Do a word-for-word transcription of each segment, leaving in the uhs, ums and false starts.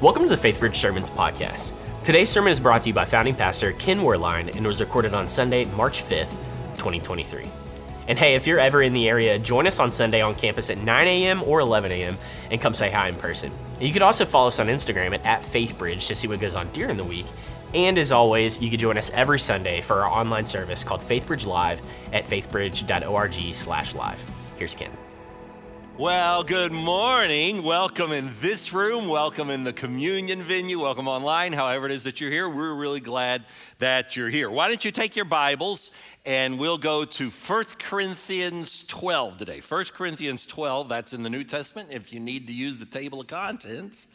Welcome to the FaithBridge Sermons Podcast. Today's sermon is brought to you by founding pastor Ken Werlein and was recorded on Sunday, March fifth, twenty twenty-three. And hey, if you're ever in the area, join us on Sunday on campus at nine a m or eleven a m and come say hi in person. And you can also follow us on Instagram at, at FaithBridge to see what goes on during the week. And as always, you can join us every Sunday for our online service called FaithBridge Live at faithbridge dot org slash live. Here's Ken. Well, good morning. Welcome in this room. Welcome in the communion venue. Welcome online. However it is that you're here, we're really glad that you're here. Why don't you take your Bibles and we'll go to First Corinthians twelve today. First Corinthians twelve, that's in the New Testament. If you need to use the table of contents,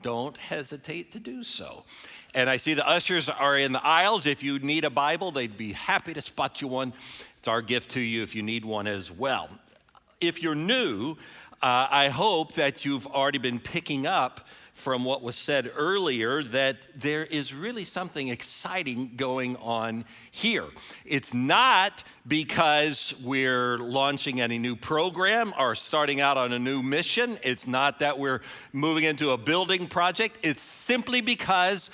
don't hesitate to do so. And I see the ushers are in the aisles. If you need a Bible, they'd be happy to spot you one. It's our gift to you if you need one as well. If you're new, uh, I hope that you've already been picking up from what was said earlier that there is really something exciting going on here. It's not because we're launching any new program or starting out on a new mission. It's not that we're moving into a building project. It's simply because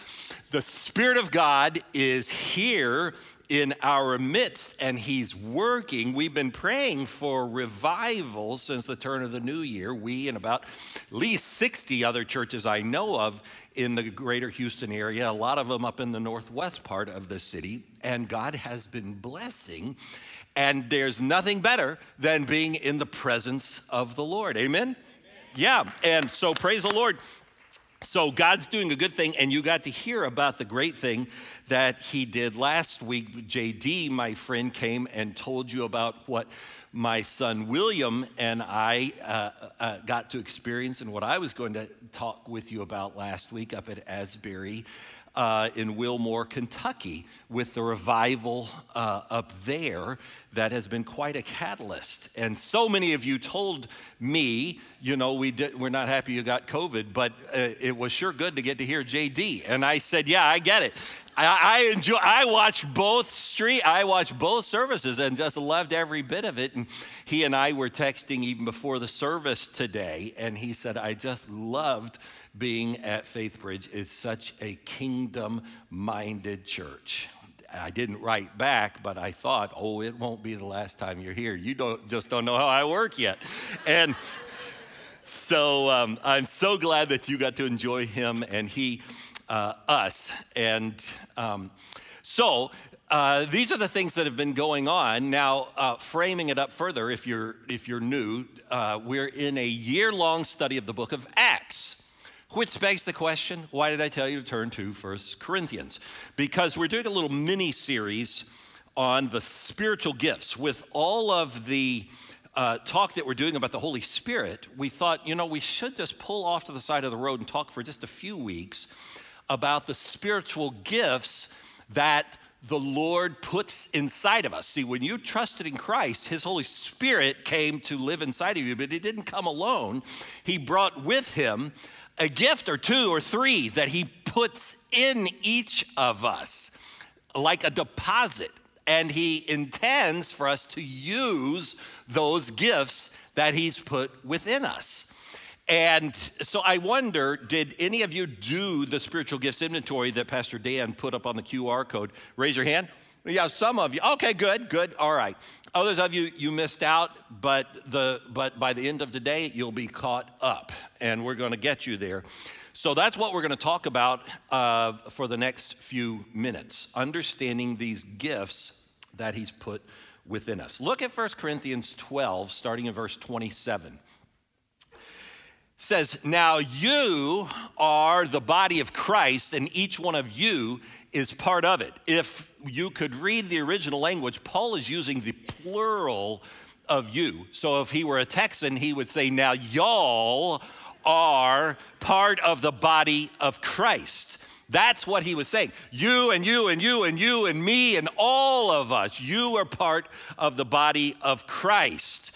the Spirit of God is here in our midst, and he's working. We've been praying for revival since the turn of the new year. We and about at least sixty other churches I know of in the greater Houston area, a lot of them up in the northwest part of the city, and God has been blessing, and there's nothing better than being in the presence of the Lord. Amen? Amen. Yeah, and so praise the Lord. So God's doing a good thing, and you got to hear about the great thing that he did last week. J D, my friend, came and told you about what my son William and I uh, uh, got to experience and what I was going to talk with you about last week up at Asbury uh, in Wilmore, Kentucky, with the revival uh, up there that has been quite a catalyst. And so many of you told me, you know, we did, we're not happy you got COVID, but uh, it was sure good to get to hear J D. And I said, yeah, I get it. I enjoy, I watched both street, I watched both services and just loved every bit of it. And he and I were texting even before the service today. And he said, I just loved being at FaithBridge. It's such a kingdom-minded church. I didn't write back, but I thought, oh, it won't be the last time you're here. You don't just don't know how I work yet. And so um, I'm so glad that you got to enjoy him and he... Uh, us. And um, so uh, these are the things that have been going on. Now, uh, framing it up further, if you're, if you're new, uh, we're in a year-long study of the book of Acts, which begs the question, why did I tell you to turn to First Corinthians? Because we're doing a little mini-series on the spiritual gifts. With all of the Uh, talk that we're doing about the Holy Spirit, we thought, you know, we should just pull off to the side of the road and talk for just a few weeks about the spiritual gifts that the Lord puts inside of us. See, when you trusted in Christ, his Holy Spirit came to live inside of you, but he didn't come alone. He brought with him a gift or two or three that he puts in each of us like a deposit. And he intends for us to use those gifts that he's put within us. And so I wonder, did any of you do the spiritual gifts inventory that Pastor Dan put up on the Q R code? Raise your hand. Yeah, some of you. Okay, good, good, all right. Others of you, you missed out, but the but by the end of today, you'll be caught up, and we're gonna get you there. So that's what we're gonna talk about uh, for the next few minutes, understanding these gifts that he's put within us. Look at First Corinthians twelve, starting in verse twenty-seven. It says, now you are the body of Christ, and each one of you is part of it. If you could read the original language, Paul is using the plural of you. So if he were a Texan, he would say, now y'all are part of the body of Christ. That's what he was saying. You and you and you and you and me and all of us, you are part of the body of Christ.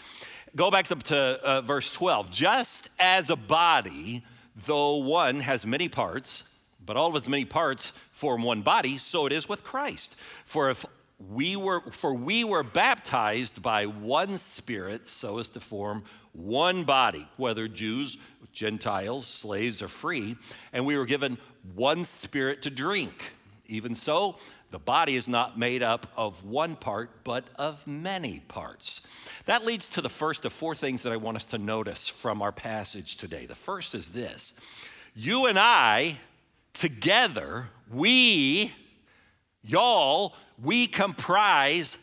Go back to, to uh, verse twelve. Just as a body, though one has many parts, but all of its many parts form one body, so it is with Christ. For if we were, for we were baptized by one Spirit so as to form one body, whether Jews, Gentiles, slaves, or free, and we were given one spirit to drink. Even so, the body is not made up of one part, but of many parts. That leads to the first of four things that I want us to notice from our passage today. The first is this: you and I, together, we, y'all, we comprise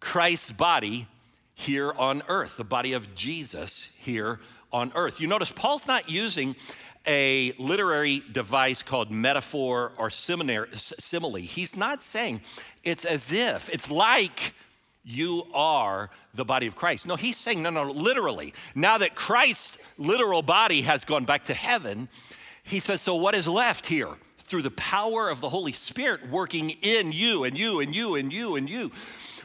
Christ's body here on earth, the body of Jesus here on earth. You notice Paul's not using a literary device called metaphor or simile. He's not saying it's as if, it's like you are the body of Christ. No, he's saying, no, no, literally. Now that Christ's literal body has gone back to heaven, he says, so what is left here? Through the power of the Holy Spirit working in you and you and you and you and you,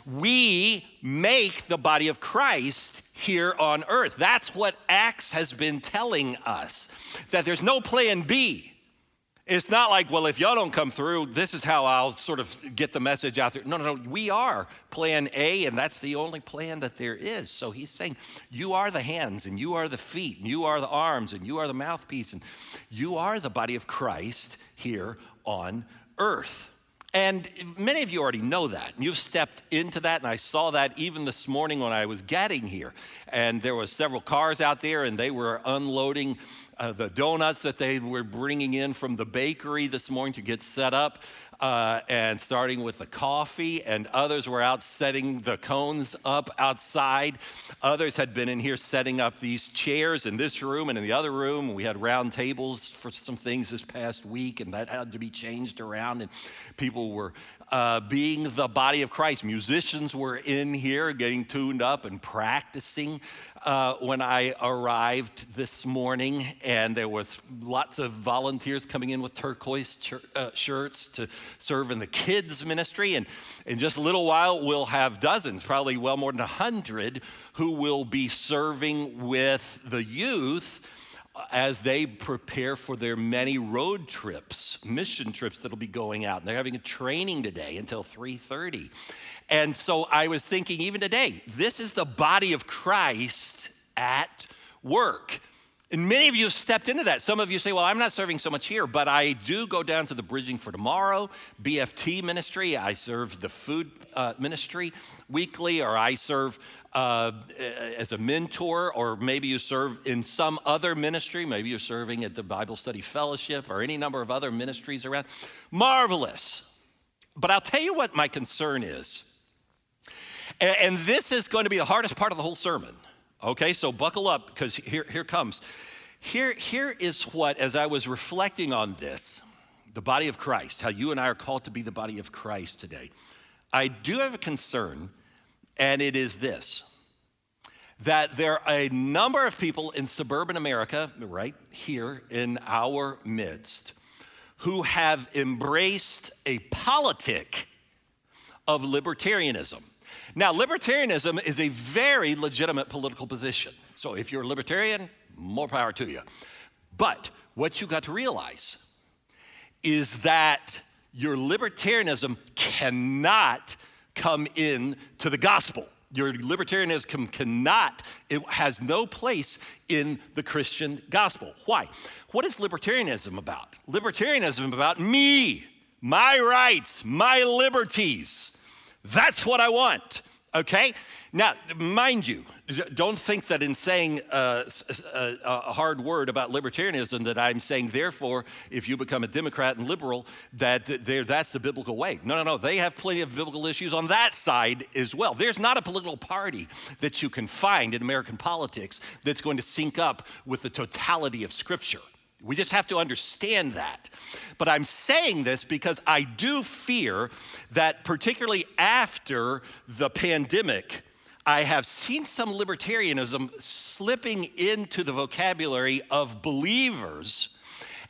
we make the body of Christ here on earth. That's what Acts has been telling us, that there's no plan B. It's not like, well, if y'all don't come through, this is how I'll sort of get the message out there. No, no, no, we are plan A, and that's the only plan that there is. So he's saying, you are the hands, and you are the feet, and you are the arms, and you are the mouthpiece, and you are the body of Christ here on earth. And many of you already know that, and you've stepped into that, and I saw that even this morning when I was getting here. And there were several cars out there, and they were unloading uh, the donuts that they were bringing in from the bakery this morning to get set up, uh, and starting with the coffee, and others were out setting the cones up outside. Others had been in here setting up these chairs in this room and in the other room. We had round tables for some things this past week, and that had to be changed around, and people were uh, being the body of Christ. Musicians were in here getting tuned up and practicing uh, when I arrived this morning, and there was lots of volunteers coming in with turquoise chur- uh, shirts to serve in the kids ministry, and in just a little while we'll have dozens, probably well more than a hundred, who will be serving with the youth as they prepare for their many road trips, mission trips that'll be going out. And they're having a training today until three thirty. And so I was thinking, even today, this is the body of Christ at work. And many of you have stepped into that. Some of you say, well, I'm not serving so much here, but I do go down to the Bridging for Tomorrow, B F T ministry. I serve the food uh, ministry weekly, or I serve uh, as a mentor, or maybe you serve in some other ministry. Maybe you're serving at the Bible Study Fellowship or any number of other ministries around. Marvelous. But I'll tell you what my concern is. And, and this is going to be the hardest part of the whole sermon. Okay, so buckle up, because here, here comes. Here, here is what, as I was reflecting on this, the body of Christ, how you and I are called to be the body of Christ today. I do have a concern, and it is this, that there are a number of people in suburban America, right here in our midst, who have embraced a politic of libertarianism. Now, libertarianism is a very legitimate political position. So if you're a libertarian, more power to you. But what you got to realize is that your libertarianism cannot come in to the gospel. Your libertarianism cannot, it has no place in the Christian gospel. Why? What is libertarianism about? Libertarianism is about me, my rights, my liberties. That's what I want, okay? Now, mind you, don't think that in saying a, a, a hard word about libertarianism that I'm saying, therefore, if you become a Democrat and liberal, that that's the biblical way. No, no, no, they have plenty of biblical issues on that side as well. There's not a political party that you can find in American politics that's going to sync up with the totality of Scripture. We just have to understand that. But I'm saying this because I do fear that particularly after the pandemic, I have seen some libertarianism slipping into the vocabulary of believers.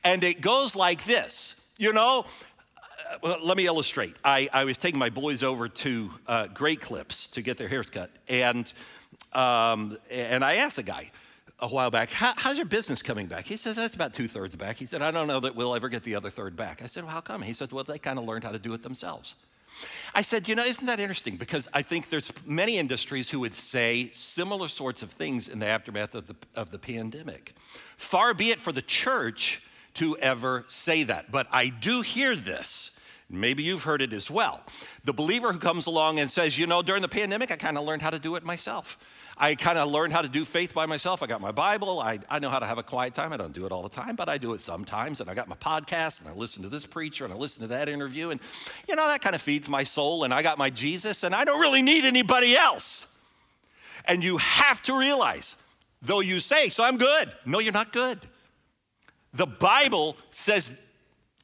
And it goes like this, you know, well, let me illustrate. I, I was taking my boys over to uh, Great Clips to get their hairs cut. And, um, and I asked the guy a while back, how, how's your business coming back? He says, that's about two thirds back. He said, I don't know that we'll ever get the other third back. I said, well, how come? He said, well, they kind of learned how to do it themselves. I said, you know, isn't that interesting? Because I think there's many industries who would say similar sorts of things in the aftermath of the, of the pandemic. Far be it for the church to ever say that, but I do hear this. Maybe you've heard it as well. The believer who comes along and says, you know, during the pandemic, I kind of learned how to do it myself. I kind of learned how to do faith by myself. I got my Bible. I, I know how to have a quiet time. I don't do it all the time, but I do it sometimes. And I got my podcast, and I listen to this preacher, and I listen to that interview. And, you know, that kind of feeds my soul. And I got my Jesus, and I don't really need anybody else. And you have to realize, though you say, so I'm good. No, you're not good. The Bible says,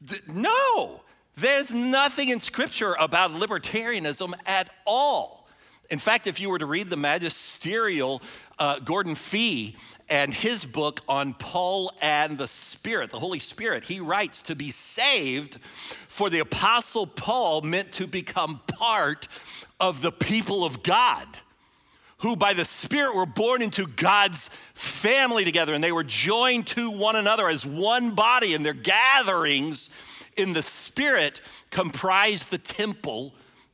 th- no. There's nothing in Scripture about libertarianism at all. In fact, if you were to read the magisterial uh, Gordon Fee and his book on Paul and the Spirit, the Holy Spirit, he writes, to be saved for the Apostle Paul meant to become part of the people of God, who by the Spirit were born into God's family together, and they were joined to one another as one body, in their gatherings in the Spirit comprised the temple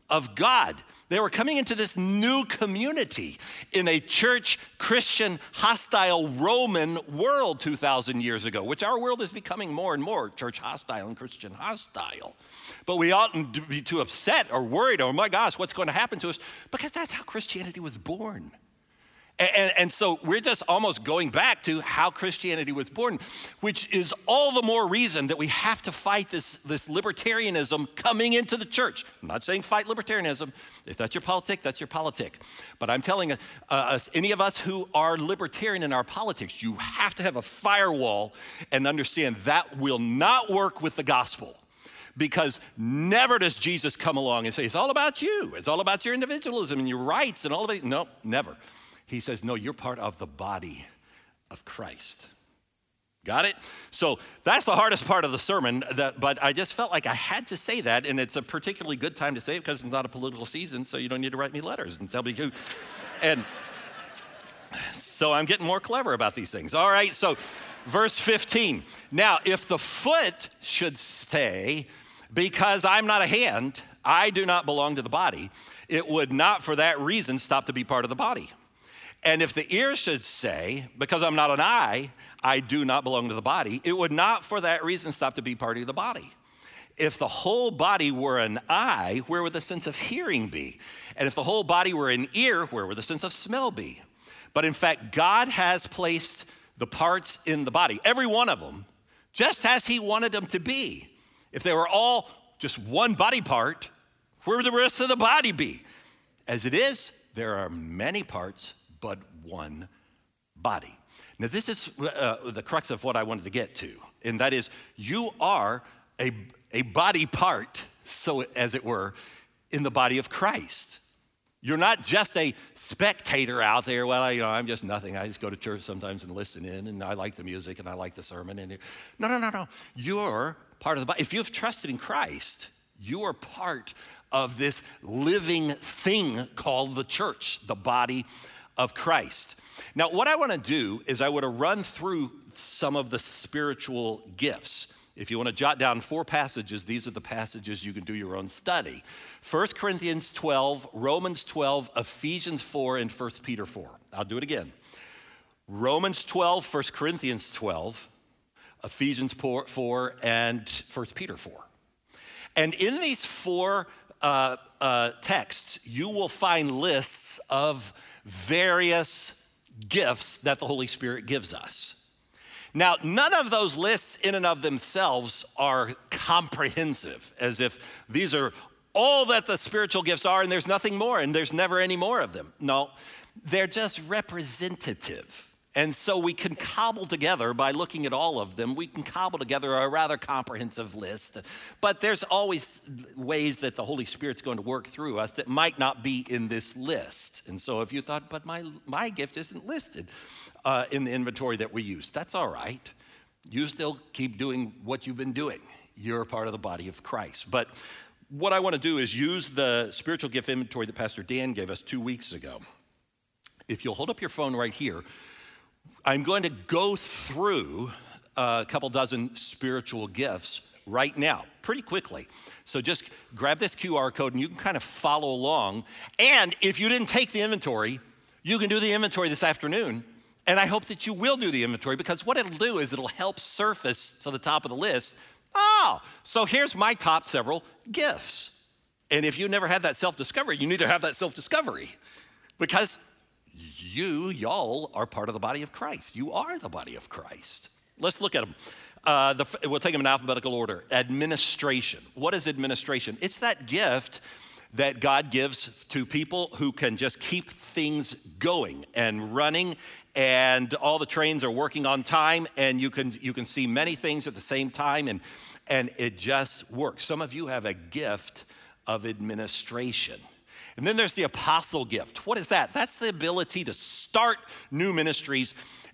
of God. They were coming into this new community in a church, Christian, hostile Roman world two thousand years ago, which our world is becoming more and more church hostile and Christian hostile. But we oughtn't be too upset or worried, oh my gosh, what's going to happen to us? Because that's how Christianity was born. And, and, and so we're just almost going back to how Christianity was born, which is all the more reason that we have to fight this, this libertarianism coming into the church. I'm not saying fight libertarianism. If that's your politic, that's your politic. But I'm telling uh, us, any of us who are libertarian in our politics, you have to have a firewall and understand that will not work with the gospel. Because never does Jesus come along and say, it's all about you. It's all about your individualism and your rights and all of it. No, never. He says, no, you're part of the body of Christ. Got it? So that's the hardest part of the sermon, that, but I just felt like I had to say that, and it's a particularly good time to say it because it's not a political season, so you don't need to write me letters and tell me who. And so I'm getting more clever about these things. All right, so verse fifteen. Now, if the foot should say, because I'm not a hand, I do not belong to the body, it would not for that reason stop to be part of the body. And if the ear should say, because I'm not an eye, I do not belong to the body, it would not for that reason stop to be part of the body. If the whole body were an eye, where would the sense of hearing be? And if the whole body were an ear, where would the sense of smell be? But in fact, God has placed the parts in the body, every one of them, just as he wanted them to be. If they were all just one body part, where would the rest of the body be? As it is, there are many parts, but one body. Now, this is uh, the crux of what I wanted to get to, and that is you are a, a body part, so as it were, in the body of Christ. You're not just a spectator out there. Well, I, you know, I'm just nothing. I just go to church sometimes and listen in, and I like the music, and I like the sermon. And no, no, no, no. You're part of the body. If you've trusted in Christ, you are part of this living thing called the church, the body of Christ. Now, what I want to do is I want to run through some of the spiritual gifts. If you want to jot down four passages, these are the passages you can do your own study. First Corinthians twelve, Romans twelve, Ephesians four, and First Peter four. I'll do it again. Romans twelve, First Corinthians twelve, Ephesians four, and First Peter four. And in these four uh, uh, texts, you will find lists of various gifts that the Holy Spirit gives us. Now, none of those lists in and of themselves are comprehensive, as if these are all that the spiritual gifts are and there's nothing more and there's never any more of them. No, they're just representative. And so we can cobble together, by looking at all of them, we can cobble together a rather comprehensive list. But there's always ways that the Holy Spirit's going to work through us that might not be in this list. And so if you thought, but my, my gift isn't listed uh, in the inventory that we use, that's all right. You still keep doing what you've been doing. You're part of the body of Christ. But what I want to do is use the spiritual gift inventory that Pastor Dan gave us two weeks ago. If you'll hold up your phone right here, I'm going to go through a couple dozen spiritual gifts right now, pretty quickly. So just grab this Q R code and you can kind of follow along. And if you didn't take the inventory, you can do the inventory this afternoon. And I hope that you will do the inventory, because what it'll do is it'll help surface to the top of the list, oh, so here's my top several gifts. And if you never had that self-discovery, you need to have that self-discovery, because you, y'all, are part of the body of Christ. You are the body of Christ. Let's look at them. Uh, the, we'll take them in alphabetical order. Administration. What is administration? It's that gift that God gives to people who can just keep things going and running, and all the trains are working on time, and you can you can see many things at the same time, and and it just works. Some of you have a gift of administration. And then there's the apostle gift. What is that? That's the ability to start new ministries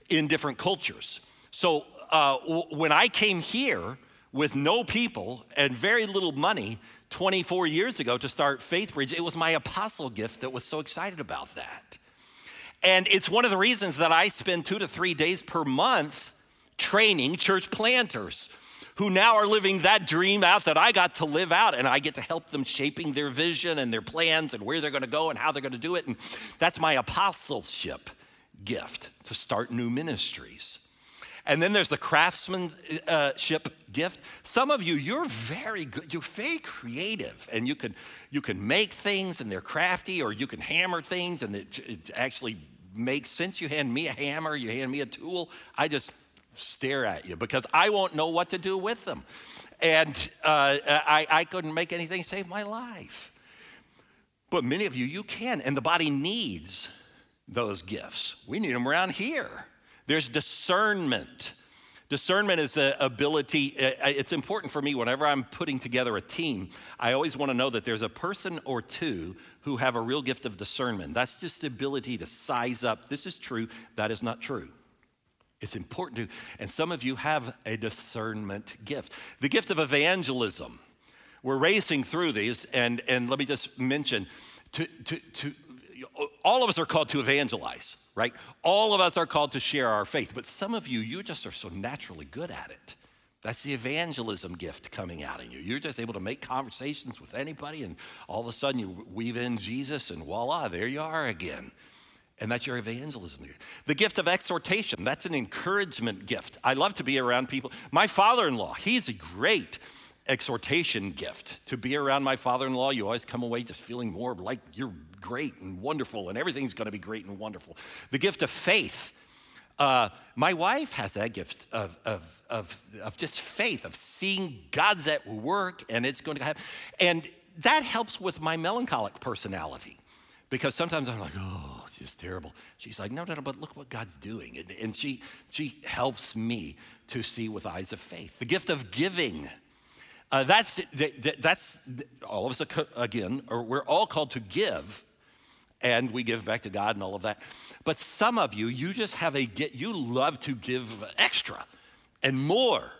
in different cultures. So uh, when I came here with no people and very little money twenty-four years ago to start FaithBridge, it was my apostle gift that was so excited about that. And it's one of the reasons that I spend two to three days per month training church planters who now are living that dream out that I got to live out, and I get to help them shaping their vision and their plans and where they're gonna go and how they're gonna do it. And that's my apostleship gift, to start new ministries. And then there's the craftsmanship gift. Some of you, you're very good, you're very creative, and you can, you can make things and they're crafty, or you can hammer things and it, it actually makes sense. You hand me a hammer, you hand me a tool, I just stare at you because I won't know what to do with them. And uh, I, I couldn't make anything save my life. But many of you, you can, and the body needs those gifts. We need them around here. There's discernment. Discernment is the ability, it's important for me whenever I'm putting together a team, I always want to know that there's a person or two who have a real gift of discernment. That's just the ability to size up. This is true, that is not true. It's important to, and some of you have a discernment gift. The gift of evangelism. We're racing through these, and, and let me just mention, to, to, to, all of us are called to evangelize, right? All of us are called to share our faith, but some of you, you just are so naturally good at it. That's the evangelism gift coming out in you. You're just able to make conversations with anybody, and all of a sudden you weave in Jesus, and voila, there you are again. And that's your evangelism. The gift of exhortation, that's an encouragement gift. I love to be around people. My father-in-law, he's a great exhortation gift. To be around my father-in-law, you always come away just feeling more like you're great and wonderful, and everything's gonna be great and wonderful. The gift of faith. Uh, my wife has that gift of, of, of, of just faith, of seeing God's at work, and it's going to happen. And that helps with my melancholic personality, because sometimes I'm like, oh, it's just terrible. She's like, no, no, no, but look what God's doing. And, and she, she helps me to see with eyes of faith. The gift of giving. Uh, that's, that's, all of us, again, or we're all called to give, and we give back to God and all of that. But some of you, you just have a, you love to give extra and more.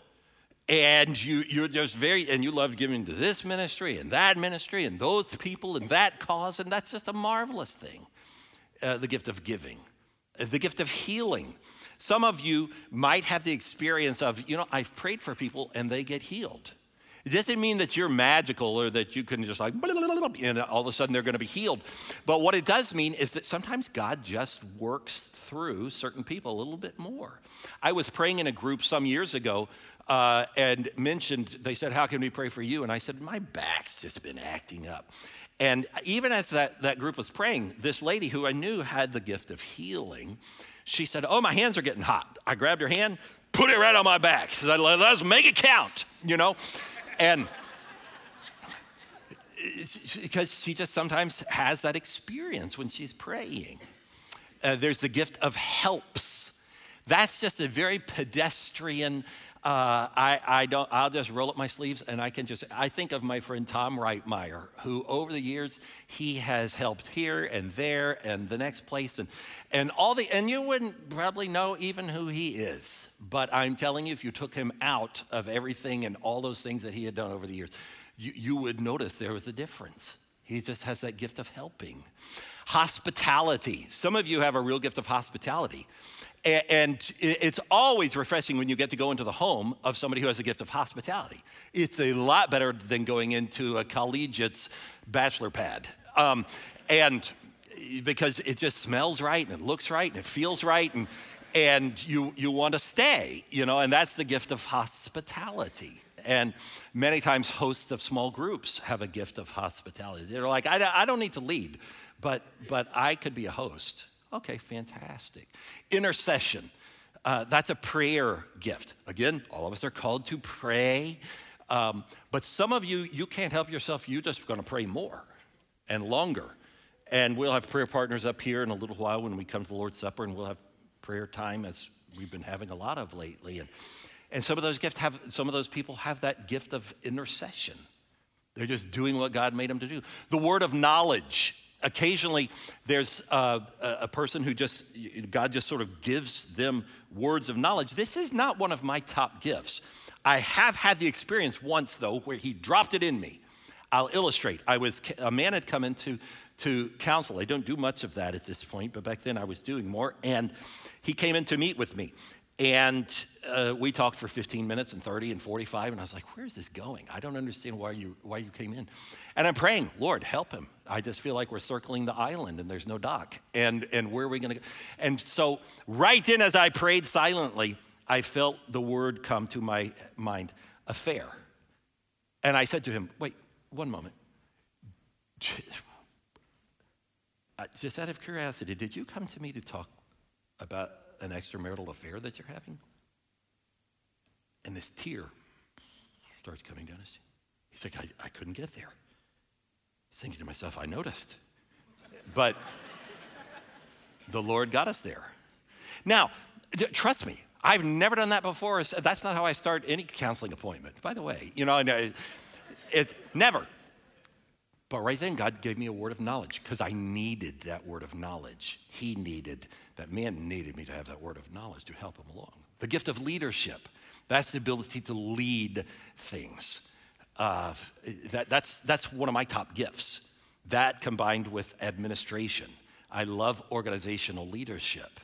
And you, you're just very, and you love giving to this ministry and that ministry and those people and that cause, and that's just a marvelous thing, uh, the gift of giving. Uh, the gift of healing. Some of you might have the experience of, you know, I've prayed for people and they get healed. It doesn't mean that you're magical or that you can just like, blah, blah, blah, and all of a sudden they're gonna be healed. But what it does mean is that sometimes God just works through certain people a little bit more. I was praying in a group some years ago uh, and mentioned, they said, how can we pray for you? And I said, my back's just been acting up. And even as that, that group was praying, this lady who I knew had the gift of healing, she said, oh, my hands are getting hot. I grabbed her hand, put it right on my back. She said, let's make it count, you know? And because she just sometimes has that experience when she's praying. Uh, there's the gift of helps. That's just a very pedestrian, uh, I, I don't, I'll just roll up my sleeves and I can just, I think of my friend Tom Reitmeier, who over the years, he has helped here and there and the next place and, and all the, and you wouldn't probably know even who he is. But I'm telling you, if you took him out of everything and all those things that he had done over the years, you, you would notice there was a difference. He just has that gift of helping. Hospitality. Some of you have a real gift of hospitality. And it's always refreshing when you get to go into the home of somebody who has a gift of hospitality. It's a lot better than going into a collegiate's bachelor pad. Um, and because it just smells right and it looks right and it feels right and, and you, you want to stay, you know, and that's the gift of hospitality. And many times hosts of small groups have a gift of hospitality. They're like, I, I don't need to lead, but, but I could be a host. Okay, fantastic. Intercession, uh, that's a prayer gift. Again, all of us are called to pray, um, but some of you, you can't help yourself. You're just gonna pray more and longer. And we'll have prayer partners up here in a little while when we come to the Lord's Supper, and we'll have prayer time as we've been having a lot of lately. And, and some of those gifts have, some of those people have that gift of intercession. They're just doing what God made them to do. The word of knowledge. Occasionally, there's a, a person who just, God just sort of gives them words of knowledge. This is not one of my top gifts. I have had the experience once, though, where he dropped it in me. I'll illustrate. I was, a man had come into to counsel. I don't do much of that at this point, but back then I was doing more. And he came in to meet with me. And uh, we talked for fifteen minutes and thirty and forty-five, and I was like, where is this going? I don't understand why you why you came in. And I'm praying, Lord, help him. I just feel like we're circling the island and there's no dock. And, and where are we gonna go? And so right in as I prayed silently, I felt the word come to my mind, affair. And I said to him, wait, one moment. Just out of curiosity, did you come to me to talk about an extramarital affair that you're having? And this tear starts coming down his cheek. He's like, I, I couldn't get there. Thinking to myself, I noticed. But the Lord got us there. Now, trust me, I've never done that before. That's not how I start any counseling appointment, by the way. You know, it's never. But right then, God gave me a word of knowledge because I needed that word of knowledge. He needed, that man needed me to have that word of knowledge to help him along. The gift of leadership, that's the ability to lead things. Uh, that, that's, that's one of my top gifts. That combined with administration. I love organizational leadership.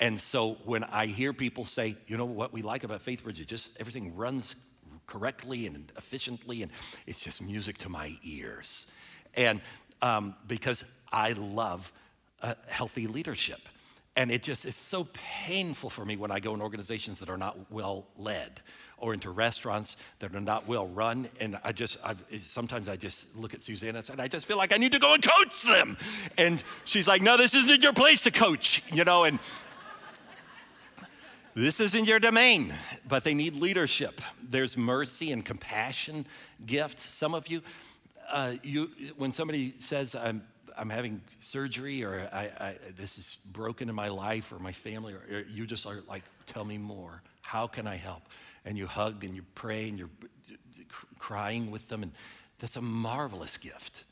And so when I hear people say, you know what we like about FaithBridge, it just everything runs correctly and efficiently, and it's just music to my ears. And um, because I love uh, healthy leadership. And it just is so painful for me when I go in organizations that are not well led or into restaurants that are not well run. And I just, I've, sometimes I just look at Susanna and I just feel like I need to go and coach them. And she's like, no, this isn't your place to coach, you know, and this isn't your domain, but they need leadership. There's mercy and compassion gifts. Some of you, Uh, you, when somebody says I'm, I'm having surgery or I, I, this is broken in my life or my family, or, or you just are like, tell me more. How can I help? And you hug and you pray and you're crying with them. And that's a marvelous gift.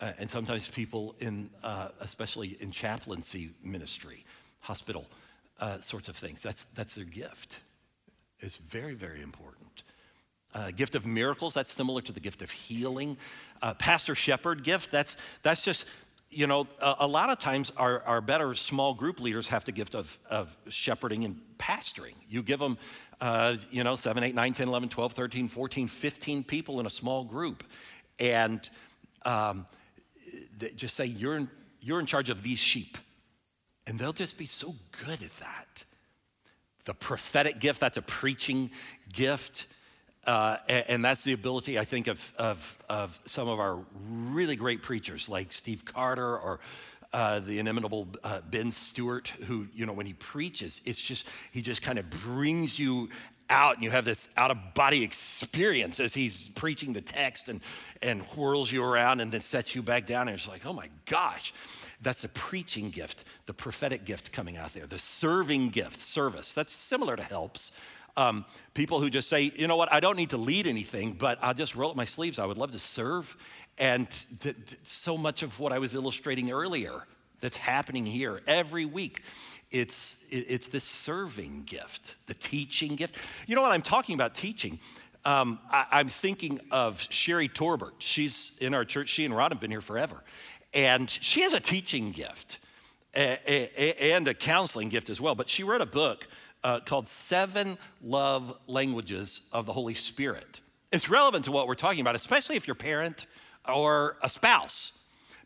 Uh, and sometimes people in, uh, especially in chaplaincy ministry, hospital uh, sorts of things, that's, that's their gift. It's very, very important. Uh, gift of miracles, that's similar to the gift of healing. Uh, pastor shepherd gift, that's that's just, you know, a, a lot of times our, our better small group leaders have the gift of, of shepherding and pastoring. You give them, uh, you know, seven, eight, nine, ten, eleven, twelve, thirteen, fourteen, fifteen people in a small group. And um, just say, you're in, you're in charge of these sheep. And they'll just be so good at that. The prophetic gift, that's a preaching gift. Uh, and, and that's the ability, I think, of, of, of some of our really great preachers like Steve Carter or uh, the inimitable uh, Ben Stewart, who, you know, when he preaches, it's just, he just kind of brings you out and you have this out-of-body experience as he's preaching the text and, and whirls you around and then sets you back down and it's like, oh my gosh. That's the preaching gift, the prophetic gift coming out there, the serving gift, service. That's similar to helps. Um, people who just say, you know what, I don't need to lead anything, but I'll just roll up my sleeves. I would love to serve. And th- th- so much of what I was illustrating earlier that's happening here every week, it's, it's this serving gift, the teaching gift. You know what I'm talking about, teaching. Um, I, I'm thinking of Sherry Torbert. She's in our church. She and Rod have been here forever. And she has a teaching gift and a counseling gift as well. But she wrote a book uh, called Seven Love Languages of the Holy Spirit. It's relevant to what we're talking about, especially if you're a parent or a spouse,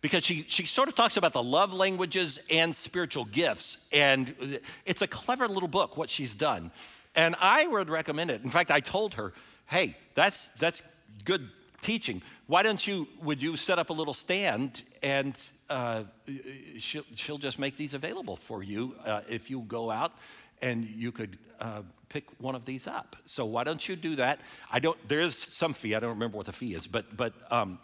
because she, she sort of talks about the love languages and spiritual gifts. And it's a clever little book, what she's done. And I would recommend it. In fact, I told her, hey, that's that's good teaching. Why don't you, would you set up a little stand and uh, she'll, she'll just make these available for you uh, if you go out and you could uh, pick one of these up. So why don't you do that? I don't, there is some fee. I don't remember what the fee is, but, but um,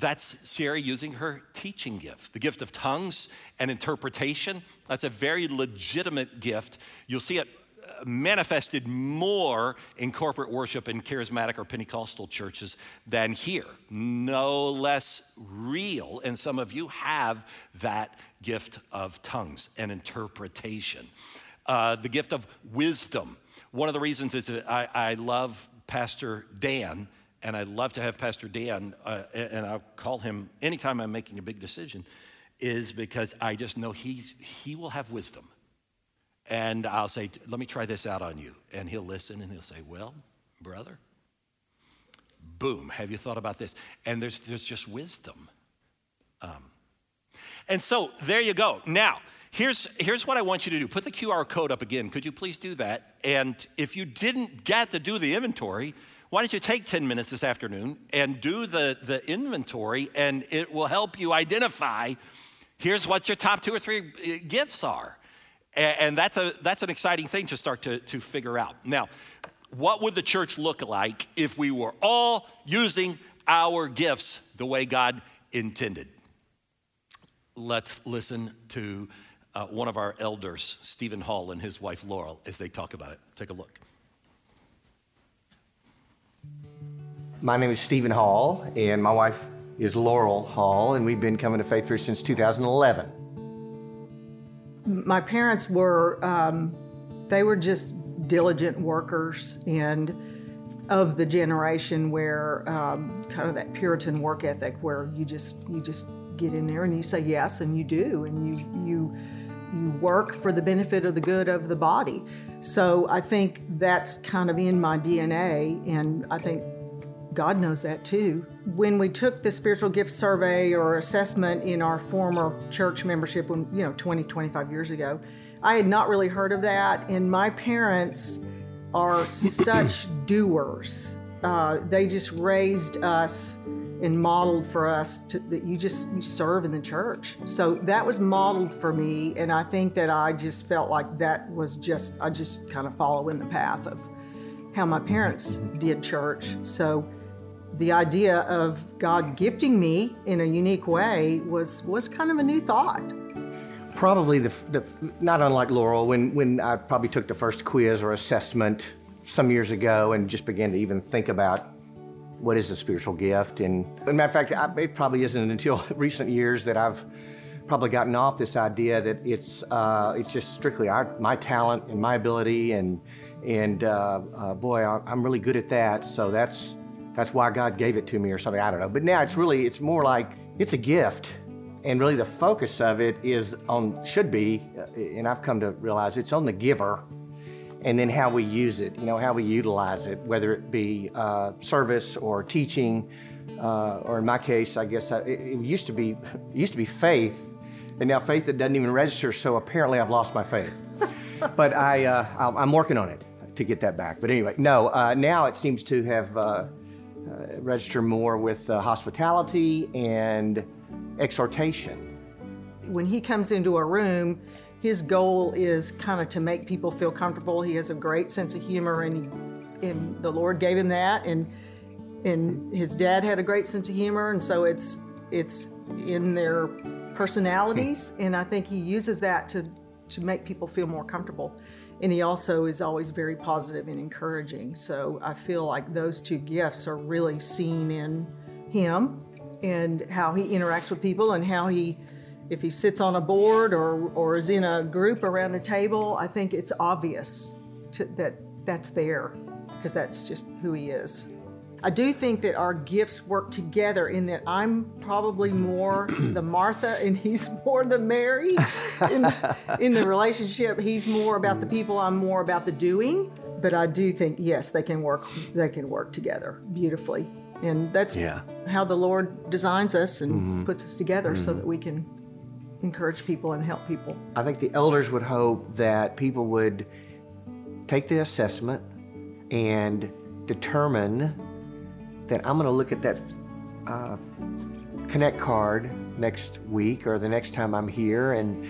that's Sherry using her teaching gift, the gift of tongues and interpretation. That's a very legitimate gift. You'll see it manifested more in corporate worship in charismatic or Pentecostal churches than here. No less real, and some of you have that gift of tongues and interpretation. Uh, the gift of wisdom. One of the reasons is that I, I love Pastor Dan, and I love to have Pastor Dan, uh, and I'll call him anytime I'm making a big decision, is because I just know he's, he will have wisdom. And I'll say, let me try this out on you. And he'll listen and he'll say, well, brother, boom, have you thought about this? And there's, there's just wisdom. Um, and so there you go. Now, here's, here's what I want you to do. Put the Q R code up again. Could you please do that? And if you didn't get to do the inventory, why don't you take ten minutes this afternoon and do the, the inventory, and it will help you identify, here's what your top two or three gifts are. And that's a that's an exciting thing to start to, to figure out. Now, what would the church look like if we were all using our gifts the way God intended? Let's listen to uh, one of our elders, Stephen Hall, and his wife, Laurel, as they talk about it. Take a look. My name is Stephen Hall, and my wife is Laurel Hall, and we've been coming to FaithBridge since two thousand eleven. My parents were, um, they were just diligent workers, and of the generation where um, kind of that Puritan work ethic where you just you just get in there and you say yes and you do, and you you you work for the benefit of the good of the body. So I think that's kind of in my D N A, and I think God knows that too. When we took the spiritual gift survey or assessment in our former church membership, when, you know, twenty, twenty-five years ago, I had not really heard of that. And my parents are such doers. Uh, they just raised us and modeled for us to, that you just you serve in the church. So that was modeled for me. And I think that I just felt like that was just, I just kind of follow in the path of how my parents did church. So the idea of God gifting me in a unique way was was kind of a new thought. Probably, the, the not unlike Laurel, when, when I probably took the first quiz or assessment some years ago and just began to even think about what is a spiritual gift. And as a matter of fact, I, it probably isn't until recent years that I've probably gotten off this idea that it's uh, it's just strictly our, my talent and my ability, and, and uh, uh, boy, I'm really good at that, so that's That's why God gave it to me or something, I don't know. But now it's really, it's more like, it's a gift. And really the focus of it is on, should be, and I've come to realize it's on the giver, and then how we use it, you know, how we utilize it, whether it be uh, service or teaching, uh, or in my case, I guess, I, it, it used to be, it used to be faith, and now faith that doesn't even register, so apparently I've lost my faith. But I, uh, I'm working on it to get that back. But anyway, no, uh, now it seems to have, uh, Uh, register more with uh, hospitality and exhortation. When he comes into a room, his goal is kind of to make people feel comfortable. He has a great sense of humor, and, he, and the Lord gave him that, and and his dad had a great sense of humor, and so it's it's in their personalities, and I think he uses that to to make people feel more comfortable. And he also is always very positive and encouraging. So I feel like those two gifts are really seen in him, and how he interacts with people, and how he, if he sits on a board or, or is in a group around a table, I think it's obvious to, that that's there. because that's just who he is. I do think that our gifts work together in that I'm probably more the Martha and he's more the Mary in the, in the relationship. He's more about the people, I'm more about the doing. But I do think, yes, they can work, they can work together beautifully. And that's yeah. how the Lord designs us and mm-hmm. puts us together mm-hmm. so that we can encourage people and help people. I think the elders would hope that people would take the assessment and determine that I'm going to look at that uh, Connect card next week or the next time I'm here, and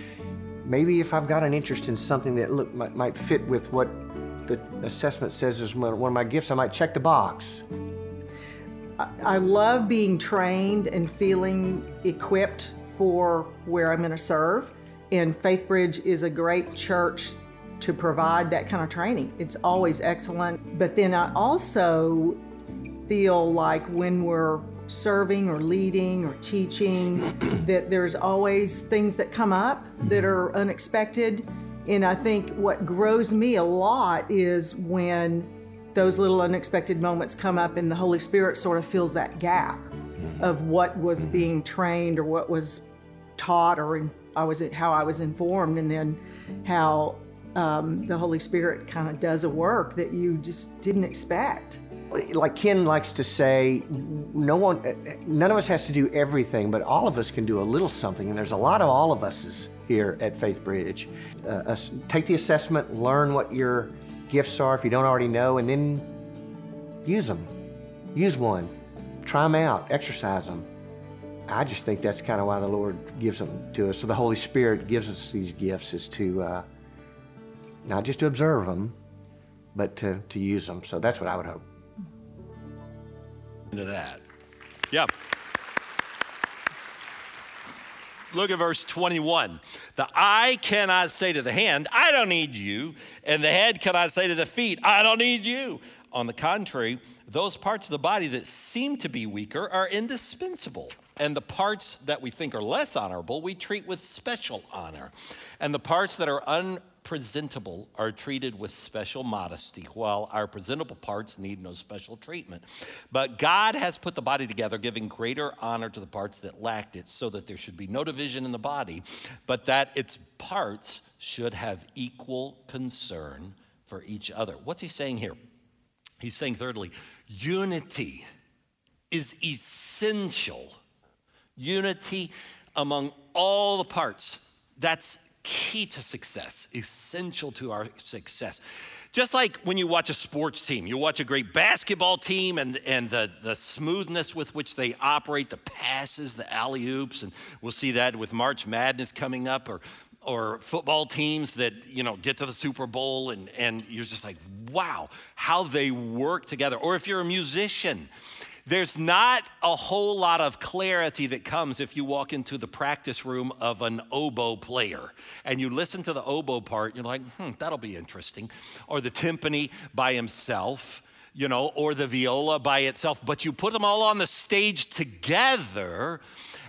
maybe if I've got an interest in something that look might, might fit with what the assessment says is one of my gifts, I might check the box. I, I love being trained and feeling equipped for where I'm going to serve, and FaithBridge is a great church to provide that kind of training. It's always excellent, but then I also feel like when we're serving or leading or teaching that there's always things that come up that are unexpected. And I think what grows me a lot is when those little unexpected moments come up and the Holy Spirit sort of fills that gap of what was being trained or what was taught or I was how I was informed, and then how um, the Holy Spirit kind of does a work that you just didn't expect. Like Ken likes to say, no one, none of us has to do everything, but all of us can do a little something, and there's a lot of all of us here at FaithBridge. Uh, take the assessment, learn what your gifts are if you don't already know, and then use them. Use one. Try them out. Exercise them. I just think that's kind of why the Lord gives them to us. So the Holy Spirit gives us these gifts is to uh, not just to observe them, but to, to use them. So that's what I would hope. Into that. Yeah. Look at verse twenty-one. The eye cannot say to the hand, I don't need you. And the head cannot say to the feet, I don't need you. On the contrary, those parts of the body that seem to be weaker are indispensable. And the parts that we think are less honorable, we treat with special honor. And the parts that are unpresentable are treated with special modesty, while our presentable parts need no special treatment. But God has put the body together, giving greater honor to the parts that lacked it, so that there should be no division in the body, but that its parts should have equal concern for each other. What's he saying here? He's saying, thirdly, unity is essential. Unity among all the parts. That's key to success, essential to our success. Just like when you watch a sports team, you watch a great basketball team and, and the, the smoothness with which they operate, the passes, the alley-oops, and we'll see that with March Madness coming up, or or football teams that, you know, get to the Super Bowl and, and you're just like, wow, how they work together. Or if you're a musician, there's not a whole lot of clarity that comes if you walk into the practice room of an oboe player and you listen to the oboe part, you're like, hmm, that'll be interesting. Or the timpani by himself, you know, or the viola by itself, but you put them all on the stage together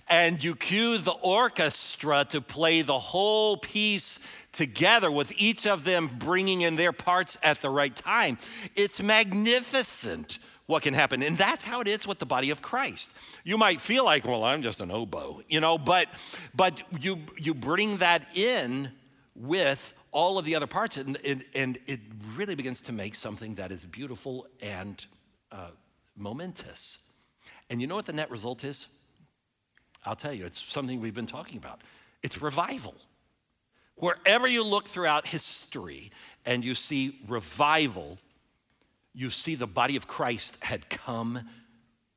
and you cue the orchestra to play the whole piece together with each of them bringing in their parts at the right time. It's magnificent what can happen. And that's how it is with the body of Christ. You might feel like, well, I'm just an oboe, you know, but but you you bring that in with all of the other parts, and, and, and it really begins to make something that is beautiful and uh, momentous. And you know what the net result is? I'll tell you, it's something we've been talking about. It's revival. Wherever you look throughout history and you see revival, you see the body of Christ had come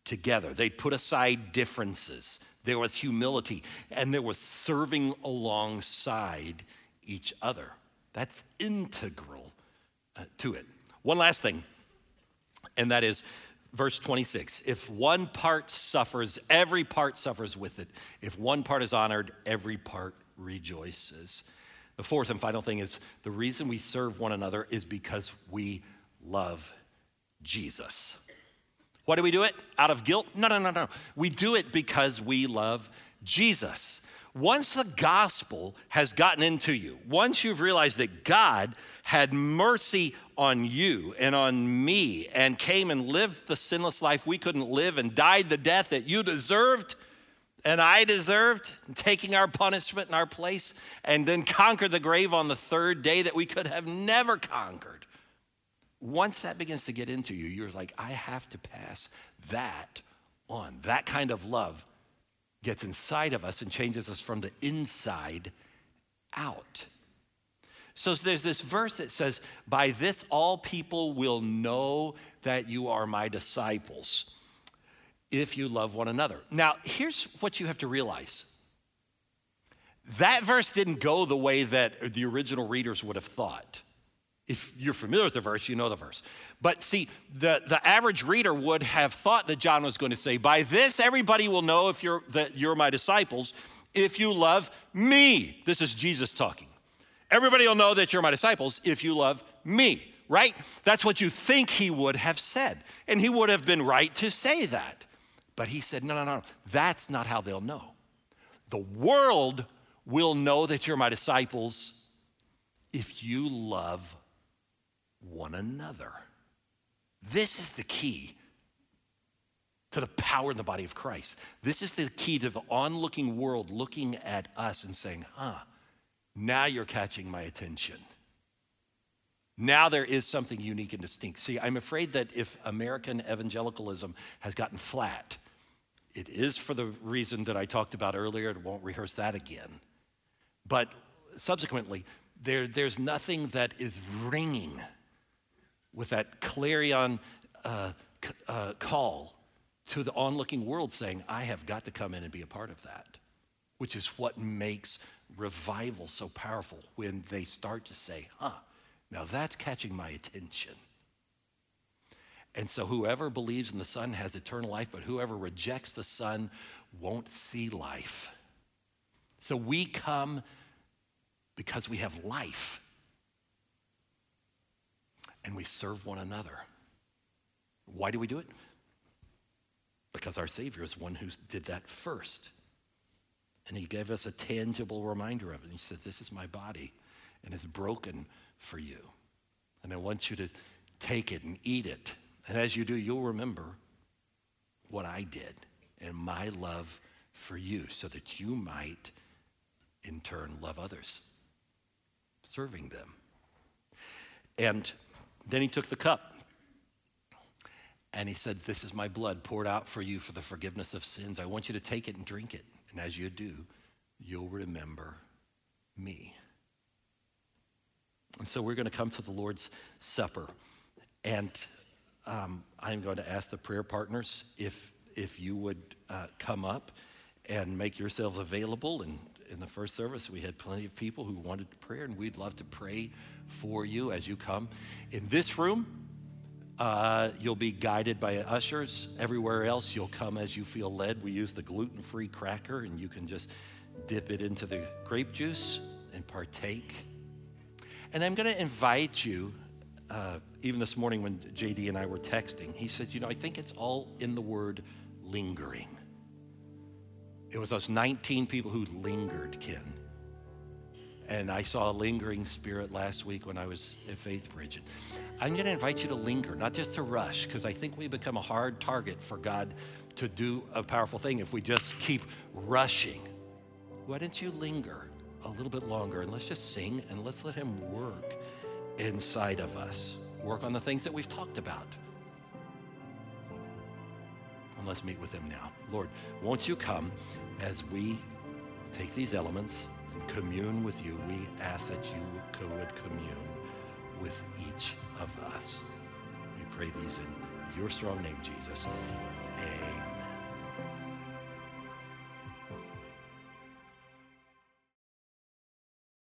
together. They put aside differences. There was humility, and there was serving alongside each other. That's integral uh, to it. One last thing, and that is, verse twenty-six, if one part suffers, every part suffers with it. If one part is honored, every part rejoices. The fourth and final thing is the reason we serve one another is because we love Jesus. Why do we do it? Out of guilt? No, no, no, no. We do it because we love Jesus. Once the gospel has gotten into you, once you've realized that God had mercy on you and on me and came and lived the sinless life we couldn't live and died the death that you deserved and I deserved, taking our punishment in our place, and then conquered the grave on the third day that we could have never conquered. Once that begins to get into you, you're like, I have to pass that on. That kind of love gets inside of us and changes us from the inside out. So there's this verse that says, by this all people will know that you are my disciples, if you love one another. Now, here's what you have to realize. That verse didn't go the way that the original readers would have thought. If you're familiar with the verse, you know the verse. But see, the, the average reader would have thought that John was going to say, by this everybody will know if you're, that you're my disciples, if you love me. This is Jesus talking. Everybody will know that you're my disciples if you love me, right? That's what you think he would have said. And he would have been right to say that. But he said, no, no, no, that's not how they'll know. The world will know that you're my disciples if you love one another. This is the key to the power in the body of Christ. This is the key to the onlooking world looking at us and saying, huh, now you're catching my attention. Now there is something unique and distinct. See, I'm afraid that if American evangelicalism has gotten flat, it is for the reason that I talked about earlier, and won't rehearse that again. But subsequently, there, there's nothing that is ringing with that clarion uh, c- uh, call to the onlooking world saying, I have got to come in and be a part of that, which is what makes revival so powerful, when they start to say, huh, now that's catching my attention. And so whoever believes in the Son has eternal life, but whoever rejects the Son won't see life. So we come because we have life, and we serve one another. Why do we do it? Because our Savior is one who did that first. And he gave us a tangible reminder of it. And he said, this is my body, and it's broken for you. And I want you to take it and eat it. And as you do, you'll remember what I did and my love for you, so that you might, in turn, love others, serving them. And then he took the cup and he said, this is my blood poured out for you for the forgiveness of sins. I want you to take it and drink it. And as you do, you'll remember me. And so we're going to come to the Lord's Supper. And um, I'm going to ask the prayer partners if, if you would uh, come up and make yourselves available. And in the first service, we had plenty of people who wanted prayer, and we'd love to pray for you as you come. In this room, uh, you'll be guided by ushers. Everywhere else, you'll come as you feel led. We use the gluten-free cracker, and you can just dip it into the grape juice and partake. And I'm going to invite you, uh, even this morning when J D and I were texting, he said, you know, I think it's all in the word lingering. It was those nineteen people who lingered, Ken. And I saw a lingering spirit last week when I was at FaithBridge. I'm going to invite you to linger, not just to rush, because I think we become a hard target for God to do a powerful thing if we just keep rushing. Why don't you linger a little bit longer, and let's just sing, and let's let him work inside of us, work on the things that we've talked about. And let's meet with him now. Lord, won't you come as we take these elements and commune with you? We ask that you would commune with each of us. We pray these in your strong name, Jesus. Amen.